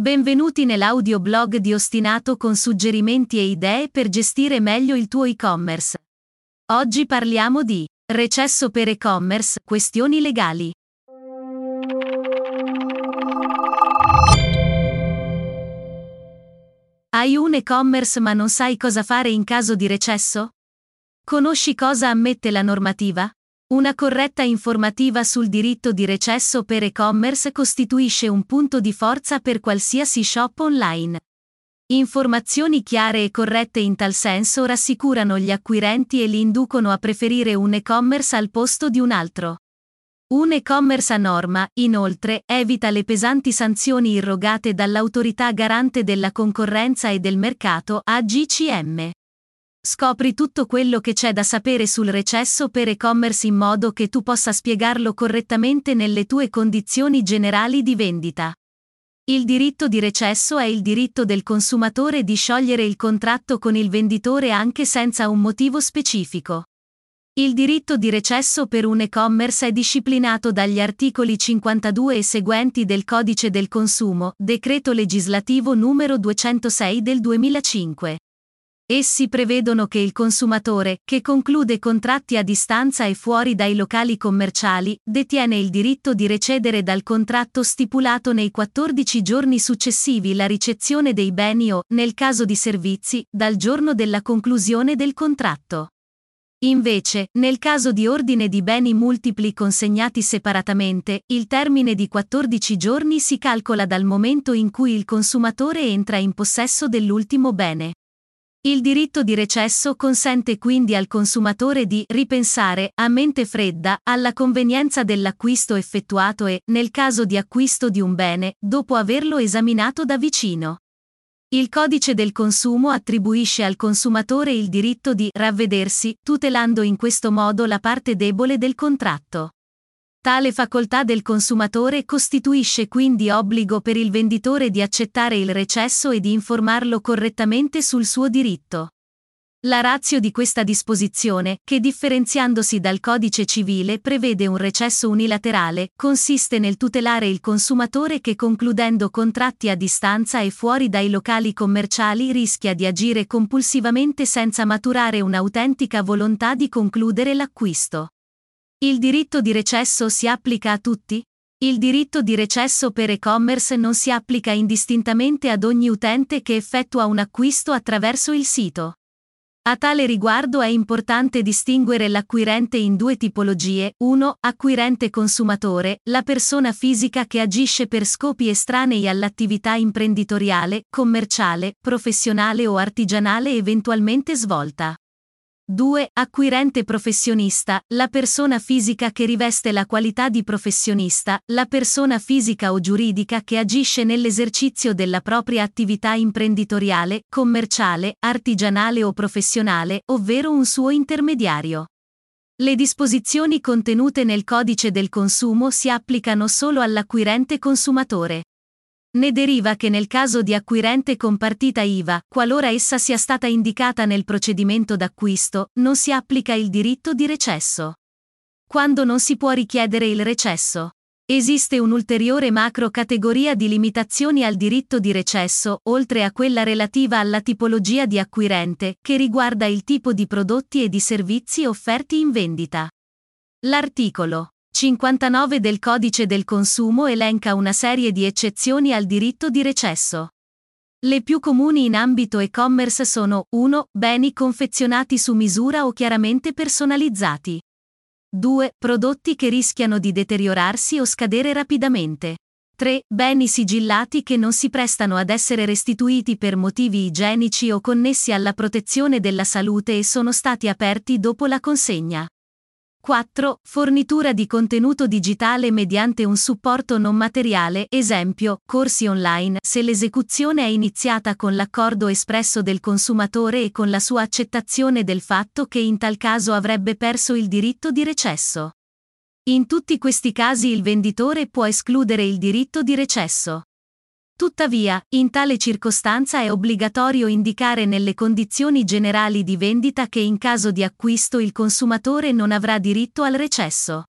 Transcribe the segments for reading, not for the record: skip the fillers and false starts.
Benvenuti nell'audioblog di Ostinato con suggerimenti e idee per gestire meglio il tuo e-commerce. Oggi parliamo di recesso per e-commerce, questioni legali. Hai un e-commerce ma non sai cosa fare in caso di recesso? Conosci cosa ammette la normativa? Una corretta informativa sul diritto di recesso per e-commerce costituisce un punto di forza per qualsiasi shop online. Informazioni chiare e corrette in tal senso rassicurano gli acquirenti e li inducono a preferire un e-commerce al posto di un altro. Un e-commerce a norma, inoltre, evita le pesanti sanzioni irrogate dall'Autorità Garante della Concorrenza e del Mercato, AGCM. Scopri tutto quello che c'è da sapere sul recesso per e-commerce in modo che tu possa spiegarlo correttamente nelle tue condizioni generali di vendita. Il diritto di recesso è il diritto del consumatore di sciogliere il contratto con il venditore anche senza un motivo specifico. Il diritto di recesso per un e-commerce è disciplinato dagli articoli 52 e seguenti del Codice del Consumo, Decreto Legislativo n. 206 del 2005. Essi prevedono che il consumatore, che conclude contratti a distanza e fuori dai locali commerciali, detiene il diritto di recedere dal contratto stipulato nei 14 giorni successivi la ricezione dei beni o, nel caso di servizi, dal giorno della conclusione del contratto. Invece, nel caso di ordine di beni multipli consegnati separatamente, il termine di 14 giorni si calcola dal momento in cui il consumatore entra in possesso dell'ultimo bene. Il diritto di recesso consente quindi al consumatore di ripensare, a mente fredda, alla convenienza dell'acquisto effettuato e, nel caso di acquisto di un bene, dopo averlo esaminato da vicino. Il Codice del Consumo attribuisce al consumatore il diritto di ravvedersi, tutelando in questo modo la parte debole del contratto. Tale facoltà del consumatore costituisce quindi obbligo per il venditore di accettare il recesso e di informarlo correttamente sul suo diritto. La ratio di questa disposizione, che differenziandosi dal Codice civile prevede un recesso unilaterale, consiste nel tutelare il consumatore che concludendo contratti a distanza e fuori dai locali commerciali rischia di agire compulsivamente senza maturare un'autentica volontà di concludere l'acquisto. Il diritto di recesso si applica a tutti? Il diritto di recesso per e-commerce non si applica indistintamente ad ogni utente che effettua un acquisto attraverso il sito. A tale riguardo è importante distinguere l'acquirente in due tipologie: 1. Acquirente consumatore, la persona fisica che agisce per scopi estranei all'attività imprenditoriale, commerciale, professionale o artigianale eventualmente svolta. 2. Acquirente professionista, la persona fisica che riveste la qualità di professionista, la persona fisica o giuridica che agisce nell'esercizio della propria attività imprenditoriale, commerciale, artigianale o professionale, ovvero un suo intermediario. Le disposizioni contenute nel Codice del Consumo si applicano solo all'acquirente consumatore. Ne deriva che nel caso di acquirente con partita IVA, qualora essa sia stata indicata nel procedimento d'acquisto, non si applica il diritto di recesso. Quando non si può richiedere il recesso. Esiste un'ulteriore macro categoria di limitazioni al diritto di recesso, oltre a quella relativa alla tipologia di acquirente, che riguarda il tipo di prodotti e di servizi offerti in vendita. L'articolo 59 del Codice del Consumo elenca una serie di eccezioni al diritto di recesso. Le più comuni in ambito e-commerce sono: 1. Beni confezionati su misura o chiaramente personalizzati. 2. Prodotti che rischiano di deteriorarsi o scadere rapidamente. 3. Beni sigillati che non si prestano ad essere restituiti per motivi igienici o connessi alla protezione della salute e sono stati aperti dopo la consegna. 4. Fornitura di contenuto digitale mediante un supporto non materiale, esempio, corsi online, se l'esecuzione è iniziata con l'accordo espresso del consumatore e con la sua accettazione del fatto che in tal caso avrebbe perso il diritto di recesso. In tutti questi casi il venditore può escludere il diritto di recesso. Tuttavia, in tale circostanza è obbligatorio indicare nelle condizioni generali di vendita che in caso di acquisto il consumatore non avrà diritto al recesso.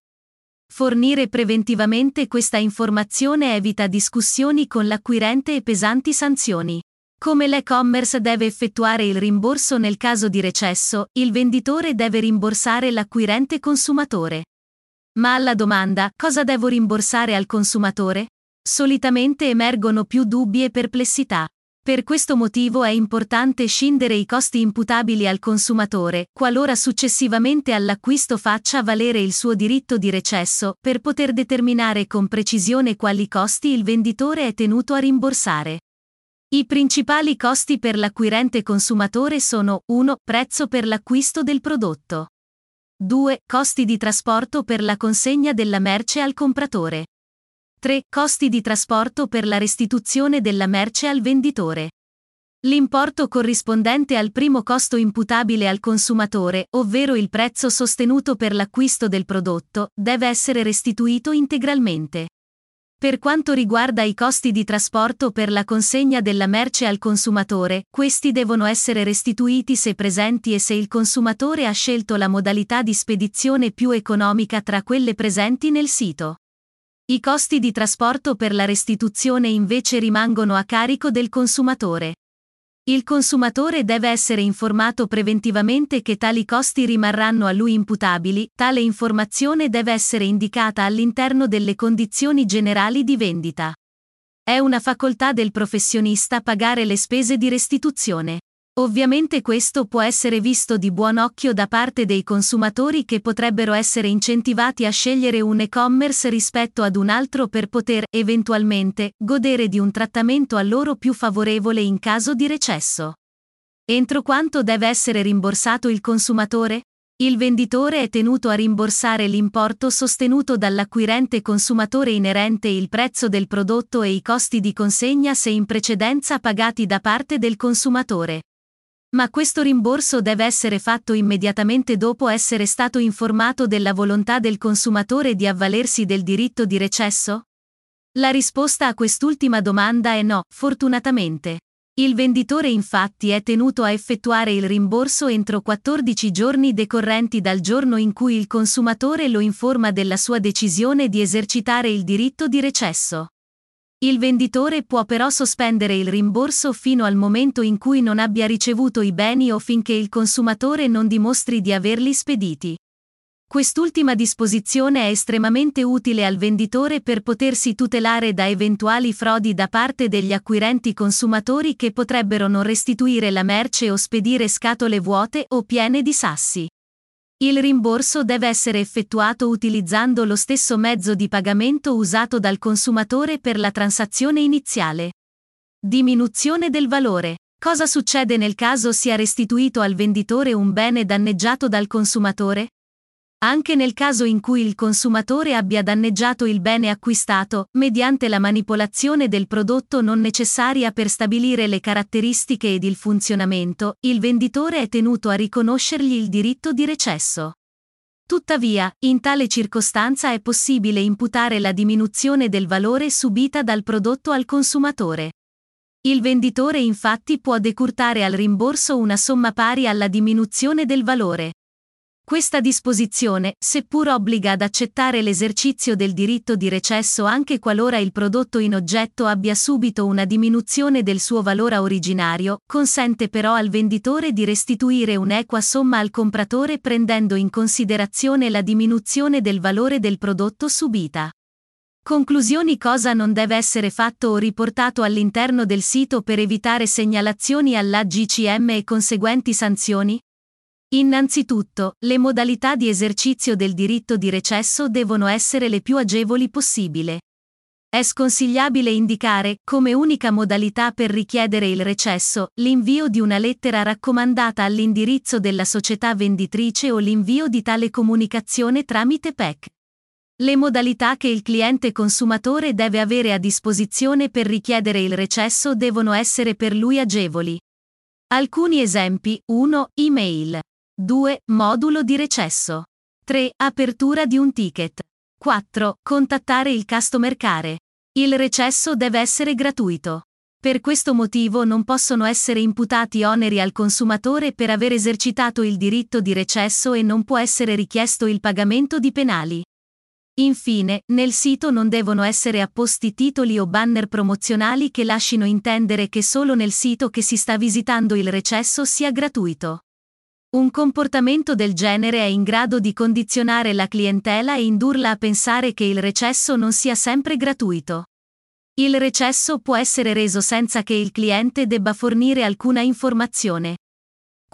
Fornire preventivamente questa informazione evita discussioni con l'acquirente e pesanti sanzioni. Come l'e-commerce deve effettuare il rimborso nel caso di recesso, il venditore deve rimborsare l'acquirente consumatore. Ma alla domanda, cosa devo rimborsare al consumatore? Solitamente emergono più dubbi e perplessità. Per questo motivo è importante scindere i costi imputabili al consumatore, qualora successivamente all'acquisto faccia valere il suo diritto di recesso, per poter determinare con precisione quali costi il venditore è tenuto a rimborsare. I principali costi per l'acquirente consumatore sono: 1. Prezzo per l'acquisto del prodotto. 2. Costi di trasporto per la consegna della merce al compratore. 3. Costi di trasporto per la restituzione della merce al venditore. L'importo corrispondente al primo costo imputabile al consumatore, ovvero il prezzo sostenuto per l'acquisto del prodotto, deve essere restituito integralmente. Per quanto riguarda i costi di trasporto per la consegna della merce al consumatore, questi devono essere restituiti se presenti e se il consumatore ha scelto la modalità di spedizione più economica tra quelle presenti nel sito. I costi di trasporto per la restituzione invece rimangono a carico del consumatore. Il consumatore deve essere informato preventivamente che tali costi rimarranno a lui imputabili. Tale informazione deve essere indicata all'interno delle condizioni generali di vendita. È una facoltà del professionista pagare le spese di restituzione. Ovviamente questo può essere visto di buon occhio da parte dei consumatori, che potrebbero essere incentivati a scegliere un e-commerce rispetto ad un altro per poter, eventualmente, godere di un trattamento a loro più favorevole in caso di recesso. Entro quanto deve essere rimborsato il consumatore? Il venditore è tenuto a rimborsare l'importo sostenuto dall'acquirente consumatore inerente il prezzo del prodotto e i costi di consegna se in precedenza pagati da parte del consumatore. Ma questo rimborso deve essere fatto immediatamente dopo essere stato informato della volontà del consumatore di avvalersi del diritto di recesso? La risposta a quest'ultima domanda è no, fortunatamente. Il venditore infatti è tenuto a effettuare il rimborso entro 14 giorni decorrenti dal giorno in cui il consumatore lo informa della sua decisione di esercitare il diritto di recesso. Il venditore può però sospendere il rimborso fino al momento in cui non abbia ricevuto i beni o finché il consumatore non dimostri di averli spediti. Quest'ultima disposizione è estremamente utile al venditore per potersi tutelare da eventuali frodi da parte degli acquirenti consumatori, che potrebbero non restituire la merce o spedire scatole vuote o piene di sassi. Il rimborso deve essere effettuato utilizzando lo stesso mezzo di pagamento usato dal consumatore per la transazione iniziale. Diminuzione del valore. Cosa succede nel caso sia restituito al venditore un bene danneggiato dal consumatore? Anche nel caso in cui il consumatore abbia danneggiato il bene acquistato, mediante la manipolazione del prodotto non necessaria per stabilire le caratteristiche ed il funzionamento, il venditore è tenuto a riconoscergli il diritto di recesso. Tuttavia, in tale circostanza è possibile imputare la diminuzione del valore subita dal prodotto al consumatore. Il venditore infatti può decurtare al rimborso una somma pari alla diminuzione del valore. Questa disposizione, seppur obbliga ad accettare l'esercizio del diritto di recesso anche qualora il prodotto in oggetto abbia subito una diminuzione del suo valore originario, consente però al venditore di restituire un'equa somma al compratore prendendo in considerazione la diminuzione del valore del prodotto subita. Conclusioni. Cosa non deve essere fatto o riportato all'interno del sito per evitare segnalazioni all'AGCM e conseguenti sanzioni? Innanzitutto, le modalità di esercizio del diritto di recesso devono essere le più agevoli possibile. È sconsigliabile indicare, come unica modalità per richiedere il recesso, l'invio di una lettera raccomandata all'indirizzo della società venditrice o l'invio di tale comunicazione tramite PEC. Le modalità che il cliente consumatore deve avere a disposizione per richiedere il recesso devono essere per lui agevoli. Alcuni esempi: 1. Email. 2. Modulo di recesso. 3. Apertura di un ticket. 4. Contattare il customer care. Il recesso deve essere gratuito. Per questo motivo non possono essere imputati oneri al consumatore per aver esercitato il diritto di recesso e non può essere richiesto il pagamento di penali. Infine, nel sito non devono essere apposti titoli o banner promozionali che lascino intendere che solo nel sito che si sta visitando il recesso sia gratuito. Un comportamento del genere è in grado di condizionare la clientela e indurla a pensare che il recesso non sia sempre gratuito. Il recesso può essere reso senza che il cliente debba fornire alcuna informazione.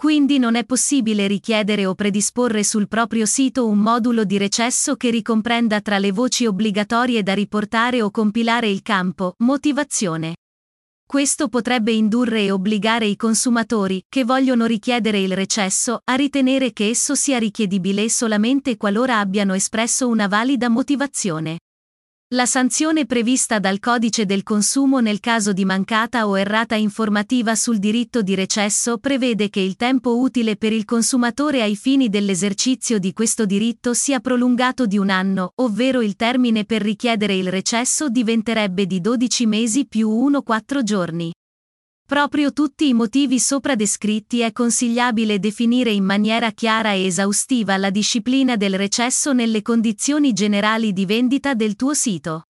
Quindi non è possibile richiedere o predisporre sul proprio sito un modulo di recesso che ricomprenda tra le voci obbligatorie da riportare o compilare il campo motivazione. Questo potrebbe indurre e obbligare i consumatori, che vogliono richiedere il recesso, a ritenere che esso sia richiedibile solamente qualora abbiano espresso una valida motivazione. La sanzione prevista dal Codice del Consumo nel caso di mancata o errata informativa sul diritto di recesso prevede che il tempo utile per il consumatore ai fini dell'esercizio di questo diritto sia prolungato di 1 anno, ovvero il termine per richiedere il recesso diventerebbe di 12 mesi più 1-4 giorni. Proprio tutti i motivi sopra descritti è consigliabile definire in maniera chiara e esaustiva la disciplina del recesso nelle condizioni generali di vendita del tuo sito.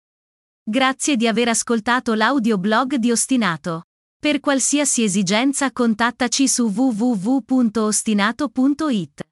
Grazie di aver ascoltato l'audioblog di Ostinato. Per qualsiasi esigenza contattaci su www.ostinato.it.